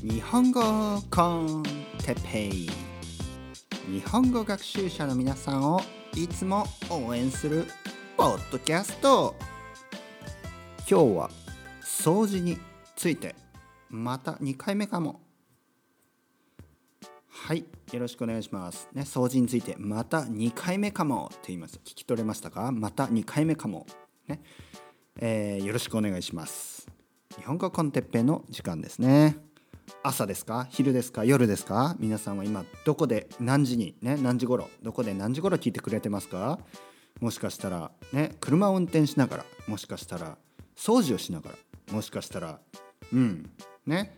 日本語コンテッペイ、日本語学習者の皆さんをいつも応援するポッドキャスト。今日は掃除について、また2回目かも。はい、よろしくお願いします、ね、掃除についてまた2回目かもって言います。聞き取れましたか？また2回目かも、ね、よろしくお願いします。日本語コンテッペイの時間ですね。朝ですか？昼ですか？夜ですか？皆さんは今どこで何時に、ね、何時頃、どこで何時頃聞いてくれてますか？もしかしたら、ね、車を運転しながら、もしかしたら掃除をしながら、もしかしたらね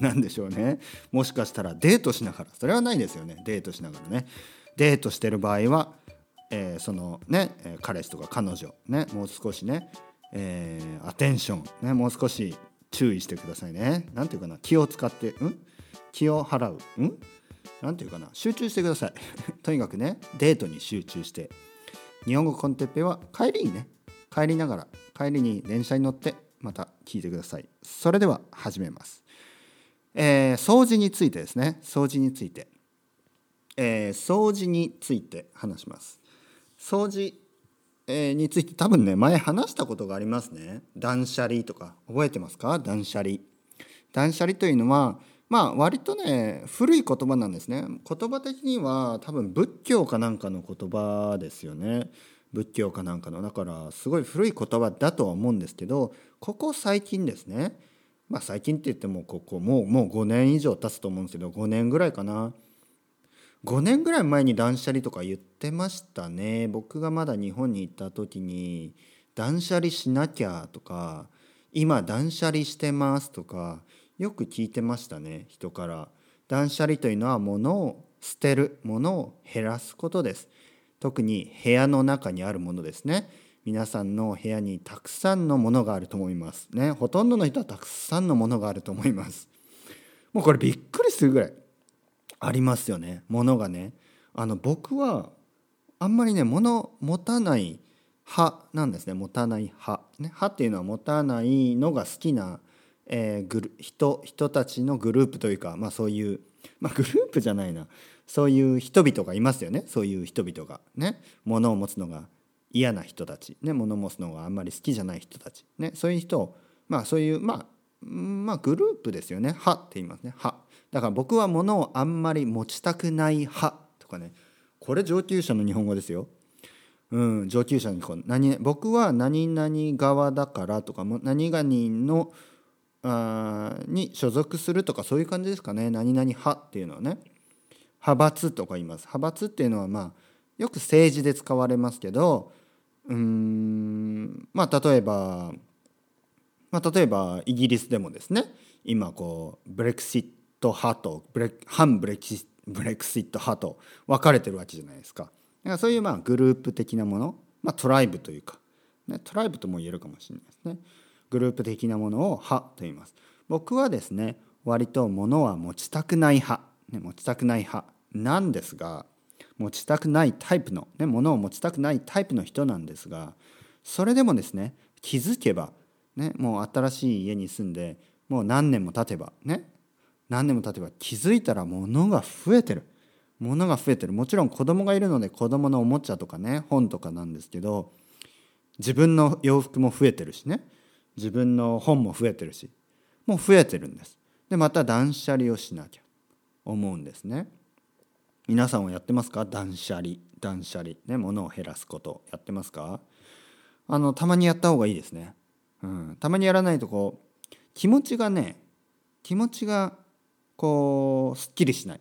なんでしょうね、もしかしたらデートしながら。それはないですよね。デートしながらね、デートしてる場合は、そのね、彼氏とか彼女ね、もう少しね、アテンションね、もう少し注意してくださいね。なんていうかな、気を使って気を払うなんていうかな、集中してくださいとにかくね、デートに集中して。日本語コンテッペイは帰りにね、帰りながら、帰りに電車に乗ってまた聞いてください。それでは始めます。掃除についてですね。掃除について、掃除について話します。掃除、について多分ね、前話したことがありますね。断捨離とか覚えてますか？断捨離。断捨離というのは、まあ割とね、古い言葉なんですね。言葉的には多分仏教かなんかの言葉ですよね。仏教かなんかの、だからすごい古い言葉だとは思うんですけど、ここ最近ですね、まあ最近って言ってもここもう5年以上経つと思うんですけど、5年ぐらいかな、5年ぐらい前に断捨離とか言ってましたね。僕がまだ日本に行った時に、断捨離しなきゃとか、今断捨離してますとかよく聞いてましたね、人から。断捨離というのは物を捨てる、物を減らすことです。特に部屋の中にあるものですね。皆さんの部屋にたくさんのものがあると思いますね。ほとんどの人はたくさんのものがあると思います。もうこれびっくりするぐらいありますよね、ものがね。僕はあんまりね、物持たない派なんですね。持たない派、ね、派っていうのは持たないのが好きな、人たちのグループというか、まあそういう、まあ、グループじゃないな、そういう人々がいますよね。そういう人々がね、物を持つのが嫌な人たち、ね、物を持つのがあんまり好きじゃない人たち、ね、そういう人を、まあそういう、まあグループですよね。派って言いますね、派。だから僕は物をあんまり持ちたくない派とかね、これ上級者の日本語ですよ。上級者の日本語、僕は何々側だからとか、何々のに所属するとか、そういう感じですかね。何々派っていうのはね、派閥とか言います。派閥っていうのは、まあよく政治で使われますけど、まあ例えばイギリスでもですね、今こうブレクシット派と反ブレクシット派と分かれてるわけじゃないですか。だからそういう、まあグループ的なもの、まあトライブというか、ね、トライブとも言えるかもしれないですね。グループ的なものを派と言います。僕はですね、割と物は持ちたくない派、ね、持ちたくない派なんですが、持ちたくないタイプの、ね、物を持ちたくないタイプの人なんですが、それでもですね、気づけば、ね、もう新しい家に住んでもう何年も経てばね、気づいたら物が増えてる。もちろん子供がいるので、子供のおもちゃとかね、本とかなんですけど、自分の洋服も増えてるしね、自分の本も増えてるし、もう増えてるんです。で、また断捨離をしなきゃ思うんですね。皆さんはやってますか？断捨離ね、物を減らすことやってますか？たまにやった方がいいですね。たまにやらないと、こう気持ちがこうすっきりしない。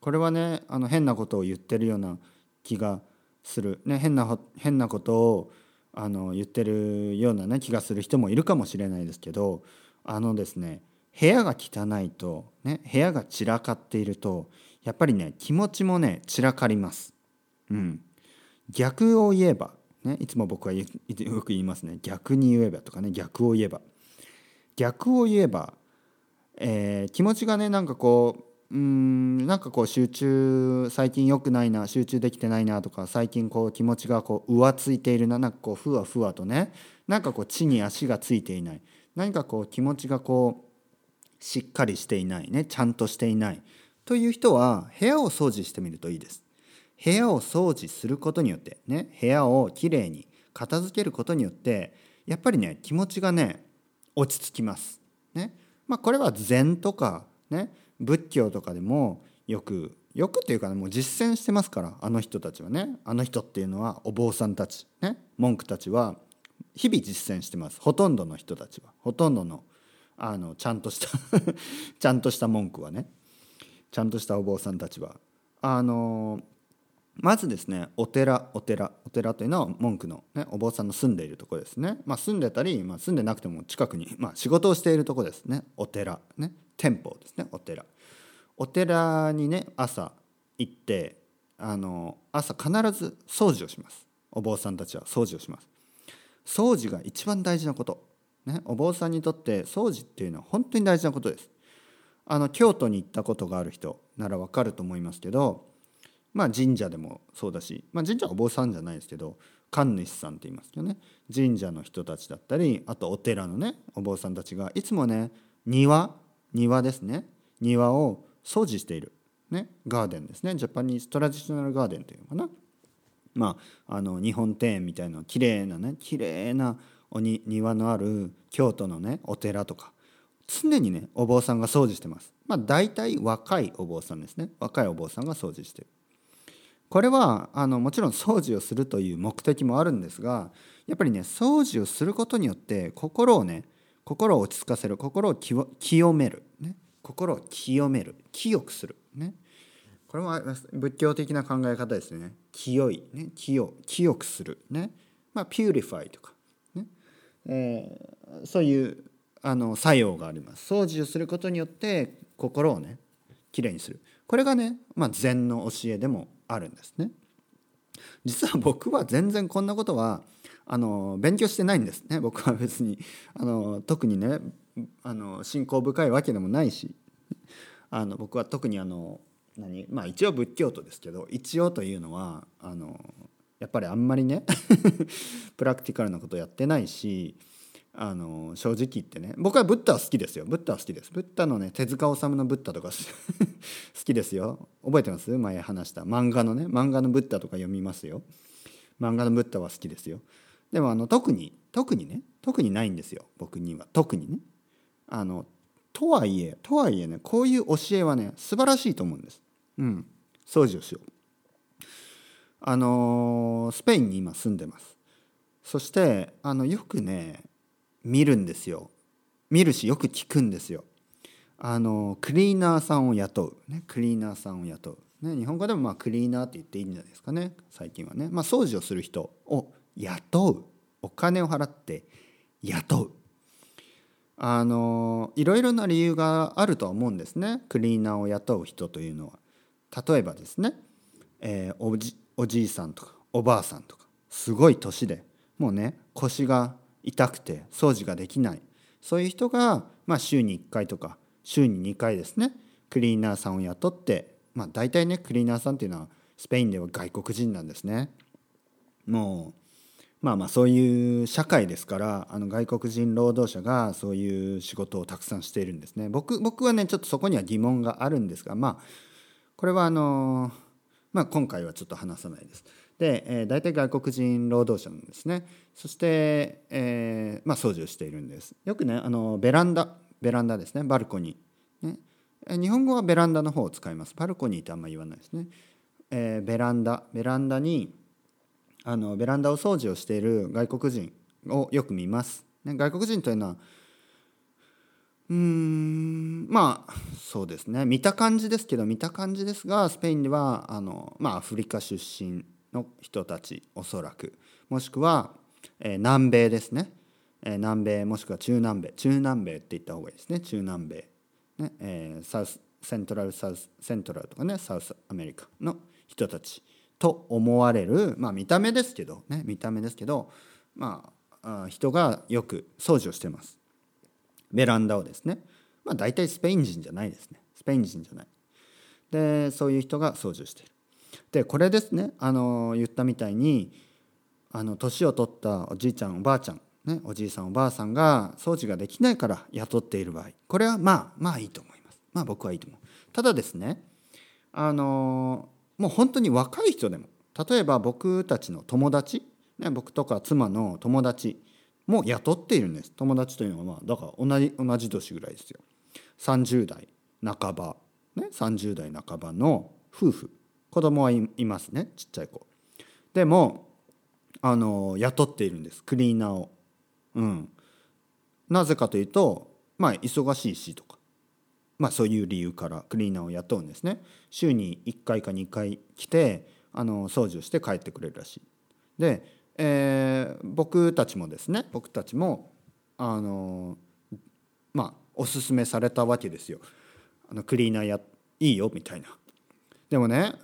これはね、変なことを言ってるような気がするね。変なことを言ってるようなね、気がする人もいるかもしれないですけど、ですね、部屋が汚いと、ね、部屋が散らかっていると、やっぱりね、気持ちもね、散らかります。逆を言えば、ね、いつも僕はよく言いますね。逆に言えばとかね、逆を言えば、気持ちがね、なんかこう集中、最近良くないな、集中できてないなとか、最近こう気持ちがこう浮ついているな、なんかこうふわふわとね、なんかこう地に足がついていない、何かこう気持ちがこうしっかりしていないね、ちゃんとしていないという人は部屋を掃除してみるといいです。部屋を掃除することによってね、部屋をきれいに片付けることによってやっぱりね、気持ちがね落ち着きますね。まあこれは禅とかね、仏教とかでもよくっていうかね、もう実践してますから、あの人たちはね、あの人っていうのはお坊さんたちね、文句たちは日々実践してます。ほとんどの人たちは、ほとんどのちゃんとしたちゃんとした文句はね、ちゃんとしたお坊さんたちはまずですね、お寺というのは文句の、ね、お坊さんの住んでいるところですね。まあ、住んでたり、まあ、住んでなくても近くに、まあ、仕事をしているところですね。お寺ね、店舗ですね。お寺にね、朝行って朝必ず掃除をします。お坊さんたちは掃除をします。掃除が一番大事なこと、ね、お坊さんにとって掃除っていうのは本当に大事なことです。京都に行ったことがある人なら分かると思いますけど、まあ、神社でもそうだし、まあ、神社はお坊さんじゃないですけど神主さんって言いますよね。神社の人たちだったり、あとお寺のねお坊さんたちがいつもね、庭ですね、庭を掃除している、ね、ガーデンですね、ジャパニーズトラディショナルガーデンというのかな、まあ、日本庭園みたいなきれいな庭のある京都のねお寺とか、常にねお坊さんが掃除してます。まあ大体若いお坊さんですね、若いお坊さんが掃除してる。これはもちろん掃除をするという目的もあるんですが、やっぱりね掃除をすることによって心を落ち着かせる、心を清める、ね、心を清める、清くする、ね、これも仏教的な考え方ですね。清い、ね、清くする、ね、まあ、ピューリファイとか、ね、そういう作用があります。掃除をすることによって心をねきれいにする。これがね、まあ、禅の教えでもあるんですね。実は僕は全然こんなことは勉強してないんですね。僕は別に特にね信仰深いわけでもないし、僕は特にまあ一応仏教徒ですけど、一応というのはやっぱりあんまりねプラクティカルなことやってないし、正直言ってね、僕はブッダは好きですよ。ブッダのね手塚治虫のブッダとか好きですよ。覚えてます？前話した漫画のブッダとか読みますよ。漫画のブッダは好きですよ。でも特にないんですよ、僕には。特にねとはいえね、こういう教えはね素晴らしいと思うんです。うん、掃除をしよう。スペインに今住んでます。そしてよくね見るんですよ。見るしよく聞くんですよ。クリーナーさんを雇う、ね、ね、日本語でもまあクリーナーって言っていいんじゃないですかね、最近はね。まあ掃除をする人を雇う、お金を払って雇う。いろいろな理由があるとは思うんですね、クリーナーを雇う人というのは。例えばですね、おじいさんとかおばあさんとか、すごい年でもうね腰が痛くて掃除ができない、そういう人が、まあ、週に1回とか週に2回ですね、クリーナーさんを雇って、まあ、大体ねクリーナーさんっていうのはスペインでは外国人なんですね。もうまあそういう社会ですから、外国人労働者がそういう仕事をたくさんしているんですね。僕はねちょっとそこには疑問があるんですが、まあこれはまあ、今回はちょっと話さないです。で、大体外国人労働者なんですね。そして、まあ、掃除をしているんです。よくねベランダですね、バルコニー、ね、日本語はベランダの方を使います。バルコニーってあんま言わないですね。ベランダにベランダを掃除をしている外国人をよく見ます、ね、外国人というのはまあそうですね、見た感じですがスペインではまあ、アフリカ出身の人たち、おそらく、もしくは、南米ですね、南米もしくは中南米って言った方がいいですね。中南米、ね、セントラルとかね、サウスアメリカの人たちと思われる、まあ見た目ですけど、まあ人がよく掃除をしてます。ベランダをですね、まあ大体スペイン人じゃない。で、そういう人が掃除をしている。で、これですね、言ったみたいに年を取ったおじいちゃんおばあちゃんね、おじいさんおばあさんが掃除ができないから雇っている場合、これはまあいいと思います。まあ僕はいいと思う。ただですね、もう本当に若い人でも、例えば僕たちの友達、ね、僕とか妻の友達も雇っているんです。友達というのはだから同じ年ぐらいですよ。30代半ば、ね、30代半ばの夫婦、子供はいますね、ちっちゃい子でも雇っているんです、クリーナーを。なぜかというと、忙しいしとか、そういう理由からクリーナーを雇うんですね。週に1回か2回来て掃除をして帰ってくれるらしい。で、僕たちもおすすめされたわけですよ。クリーナーいいよみたいな。でもね、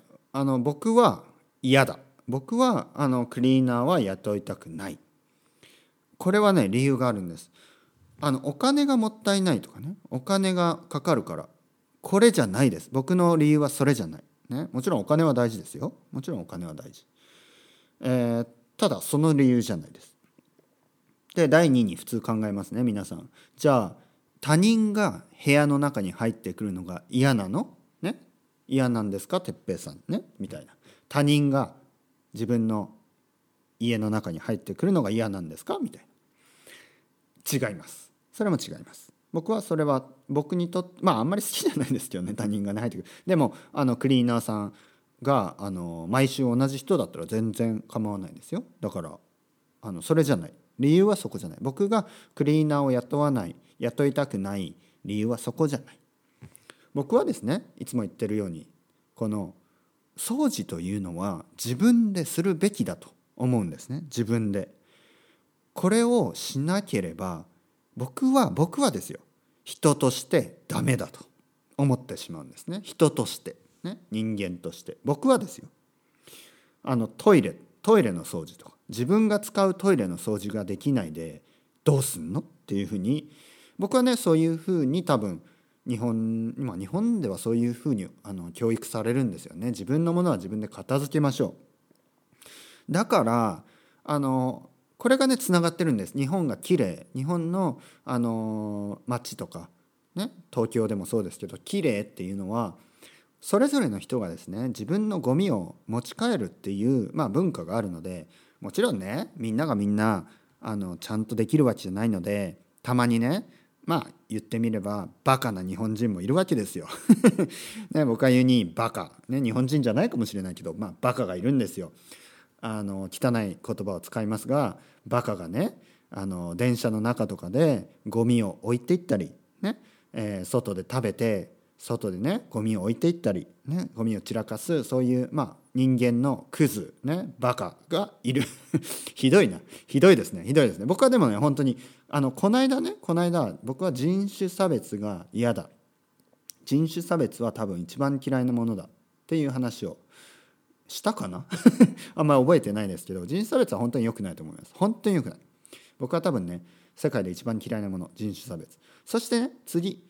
僕は嫌だ。僕はクリーナーは雇いたくない。これはね、理由があるんです。お金がもったいないとかね、お金がかかるから。これじゃないです。僕の理由はそれじゃない、ね、もちろんお金は大事ですよ。もちろんお金は大事、ただその理由じゃないです。で、第2に普通考えますね、皆さん。じゃあ他人が部屋の中に入ってくるのが嫌なの、ね、嫌なんですか、てっぺいさんね、みたいな。他人が自分の家の中に入ってくるのが嫌なんですか、みたいな。違います。それも違います。僕はそれは僕にとってあんまり好きじゃないですけどね、他人がね入ってくる。でもクリーナーさんが毎週同じ人だったら全然構わないですよ。だからそれじゃない。理由はそこじゃない。僕がクリーナーを雇いたくない理由はそこじゃない。僕はですね、いつも言ってるように、この掃除というのは自分でするべきだと思うんですね。自分でこれをしなければ僕はですよ、人としてダメだと思ってしまうんですね。人としてね、人間として。僕はですよ、トイレの掃除とか、自分が使うトイレの掃除ができないでどうすんのっていうふうに、僕はね、そういうふうに多分日本ではそういうふうに教育されるんですよね。自分のものは自分で片付けましょう。だからこれがね、つながってるんです。日本がきれい、日本の街とか、ね、東京でもそうですけど、きれいっていうのはそれぞれの人がですね、自分のゴミを持ち帰るっていう、文化があるので、もちろんね、みんながみんなちゃんとできるわけじゃないので、たまにね、言ってみればバカな日本人もいるわけですよ、ね、僕は言うにバカ、ね、日本人じゃないかもしれないけど、バカがいるんですよ。汚い言葉を使いますが、バカがね、電車の中とかでゴミを置いていったり、ね、外で食べて外でね、ゴミを置いていったり、ね、ゴミを散らかす、そういう、人間のクズ、ね、バカがいるひどいですね。僕はでもね、本当にこの間僕は人種差別が嫌だ、人種差別は多分一番嫌いなものだっていう話をしたかなあんまり覚えてないですけど、人種差別は本当に良くないと思います。本当に良くない。僕は多分ね、世界で一番嫌いなもの、人種差別。そしてね、次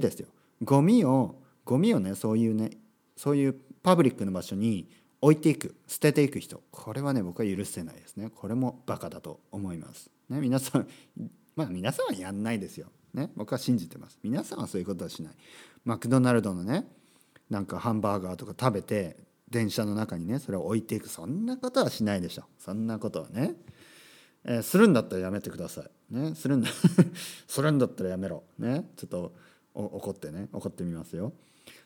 ですよ。ゴミをね、そういうパブリックの場所に置いていく、捨てていく人、これはね、僕は許せないですね。これもバカだと思います、ね、皆さんはやんないですよ、ね、僕は信じてます。皆さんはそういうことはしない。マクドナルドのね、なんかハンバーガーとか食べて電車の中にね、それを置いていく、そんなことはしないでしょ。そんなことはね、するんだったらやめてください、ね、するんだったらやめろ、ね、ちょっと怒ってみますよ。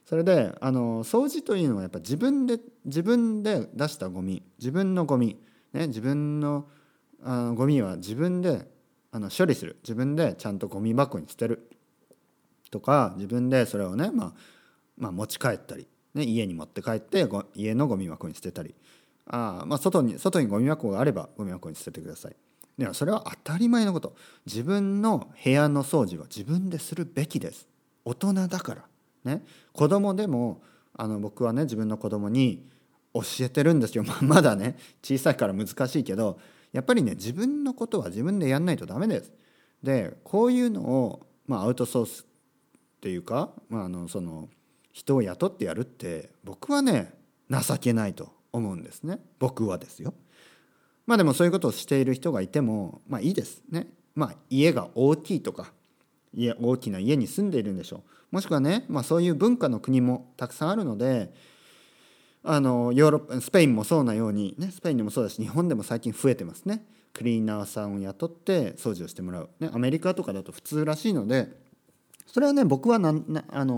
それで掃除というのはやっぱ自分で出したゴミ、自分のゴミ、ね、自分のゴミは自分で処理する、自分でちゃんとゴミ箱に捨てるとか、自分でそれをね、持ち帰ったり、ね、家に持って帰って家のゴミ箱に捨てたり、外にゴミ箱があればゴミ箱に捨ててください。でもそれは当たり前のこと。自分の部屋の掃除は自分でするべきです。大人だから、ね、子供でも僕はね、自分の子供に教えてるんですよ。まだね、小さいから難しいけど、やっぱりね、自分のことは自分でやんないとダメです。で、こういうのを、アウトソースっていうか、人を雇ってやるって、僕はね、情けないと思うんですね。僕はですよ。まあでもそういうことをしている人がいてもまあいいですね。まあ家が大きいとか大きな家に住んでいるんでしょう。もしくはね、まあ、そういう文化の国もたくさんあるので、ヨーロッパ、スペインもそうなように、ね、スペインでもそうだし日本でも最近増えてますね。クリーナーさんを雇って掃除をしてもらう、ね、アメリカとかだと普通らしいので、それはね僕は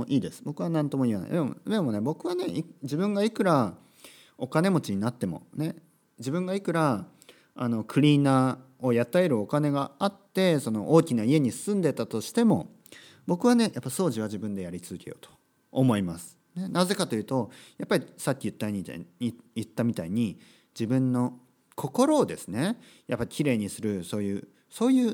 いいです。僕は何とも言わない。でもね僕はね自分がいくらお金持ちになってもね、自分がいくらクリーナーを雇えるお金があって、その大きな家に住んでたとしても僕はねやっぱ掃除は自分でやり続けようと思います、ね、なぜかというとやっぱりさっき言ったみたいに自分の心をですねやっぱりきれいにするそういう作用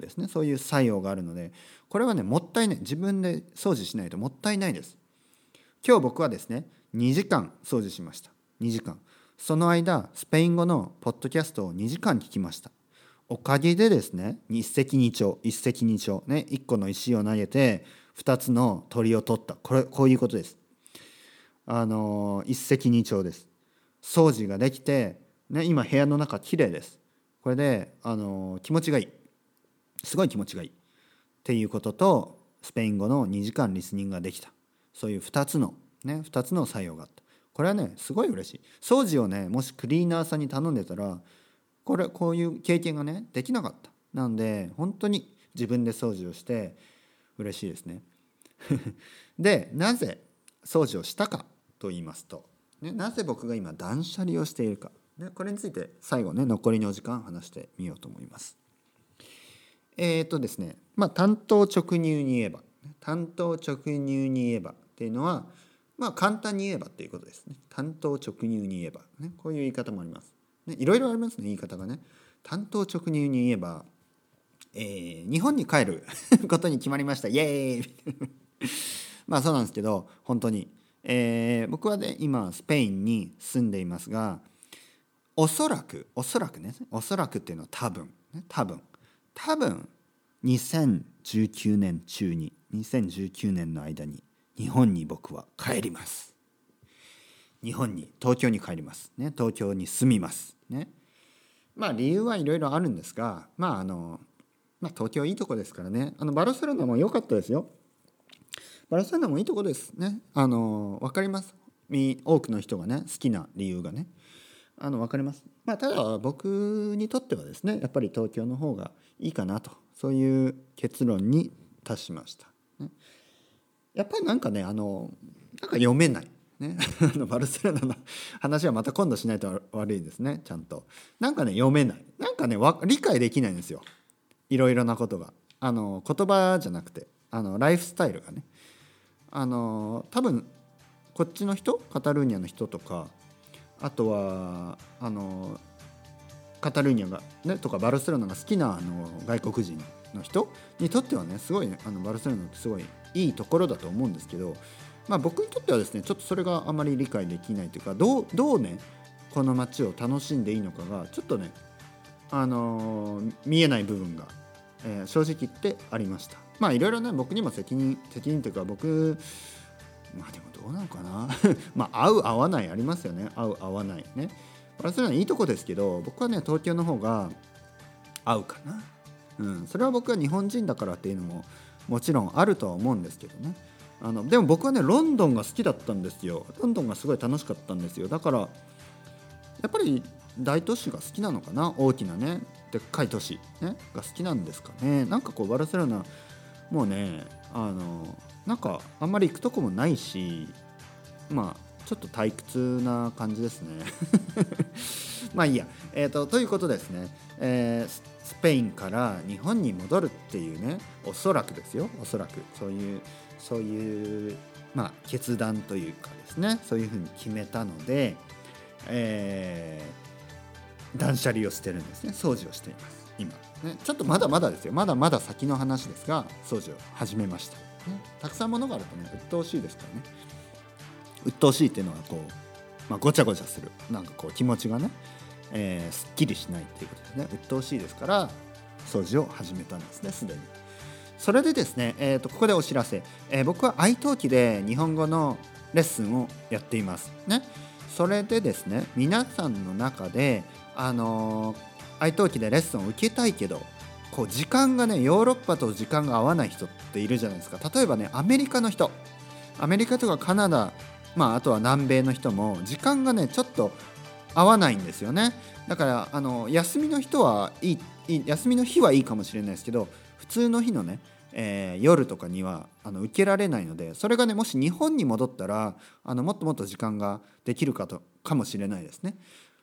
ですね、そういう作用があるので、これはねもったいない、自分で掃除しないともったいないです。今日僕はですね2時間掃除しました。2時間、その間スペイン語のポッドキャストを2時間聞きました。おかげでですね一石二鳥ね、1個の石を投げて2つの鳥を取った、こういうことです。一石二鳥です。掃除ができて、ね、今部屋の中きれいです。これで気持ちがいい、すごい気持ちがいいっていうことと、スペイン語の2時間リスニングができた、そういう2つの、ね、2つの作用があった。これはねすごい嬉しい。掃除をねもしクリーナーさんに頼んでたらこういう経験がねできなかった。なので本当に自分で掃除をして嬉しいですねで、なぜ掃除をしたかと言いますと、ね、なぜ僕が今断捨離をしているか、ね、これについて最後ね残りの時間話してみようと思います。ですね、まあ単刀直入に言えばっていうのは、まあ簡単に言えばっていうことですね。単刀直入に言えば、ね、こういう言い方もあります、ね、いろいろありますね言い方がね。単刀直入に言えば、日本に帰ることに決まりました、イエーイまあそうなんですけど本当に、僕はね今スペインに住んでいますが、おそらくっていうのは多分2019年の間に東京に帰ります、ね、東京に住みます、ね、まあ理由はいろいろあるんですが、まあ東京いいとこですからね。バルセロナも良かったですよ。バルセロナもいいとこですね。分かります。多くの人がね好きな理由がね分かります。まあただ僕にとってはですねやっぱり東京の方がいいかなと、そういう結論に達しました、ね。やっぱりなんかねなんか読めない、ね、バルセロナの話はまた今度しないと悪いですね。ちゃんとなんかね読めない、なんかね理解できないんですよ、いろいろなことが。言葉じゃなくてライフスタイルがね、多分こっちの人、カタルーニャの人とか、あとはカタルーニャが、ね、とかバルセロナが好きな外国人の人にとってはねすごい、ね、バルセロナってすごいいいところだと思うんですけど、まあ、僕にとってはですねちょっとそれがあまり理解できないというか、どうねこの街を楽しんでいいのかがちょっとね見えない部分が、正直言ってありました。まあいろいろね僕にも責任というか、僕まあでもどうなのかなまあ合う合わないありますよね。合う合わないね。バルセロナいいとこですけど僕はね東京の方が合うかな、うん、それは僕は日本人だからっていうのももちろんあるとは思うんですけどね。でも僕はねロンドンが好きだったんですよ。ロンドンがすごい楽しかったんですよ。だからやっぱり大都市が好きなのかな、大きなねでっかい都市、ね、が好きなんですかね。なんかこうバルセロナもうねなんかあんまり行くとこもないし、まあちょっと退屈な感じですねまあいいや、ということですね、スペインから日本に戻るっていうね、おそらくですよ、おそらくそういう、まあ、決断というかですね、そういうふうに決めたので、断捨離をしてるんですね。掃除をしています今、ね、ちょっとまだまだですよ、まだまだ先の話ですが掃除を始めました、ね、たくさん物があるとね鬱陶しいですからね。鬱陶しいっていうのはこう、まあ、ごちゃごちゃする、なんかこう気持ちがねすっきりしないということですね。鬱陶しいですから掃除を始めたんですね、すでに。それでですね、ここでお知らせ、僕は愛登記で日本語のレッスンをやっていますね。それでですね、皆さんの中で愛登記でレッスンを受けたいけどこう時間がね、ヨーロッパと時間が合わない人っているじゃないですか。例えばね、アメリカの人、アメリカとかカナダ、あとは南米の人も時間がねちょっと合わないんですよね。だから休みの日はいいかもしれないですけど、普通の日のね、夜とかには受けられないので、それがねもし日本に戻ったらもっともっと時間ができるかもしれないですね。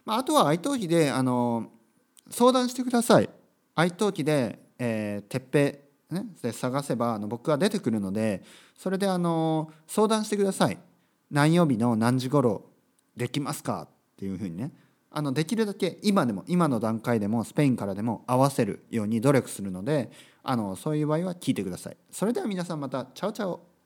あとは愛登記で相談してください。愛登記でてっぺね、で探せば僕が出てくるので、それで相談してください。何曜日の何時頃できますかっていう風にね、できるだけ今の段階でもスペインからでも合わせるように努力するので、そういう場合は聞いてください。それでは皆さん、またチャオチャオ。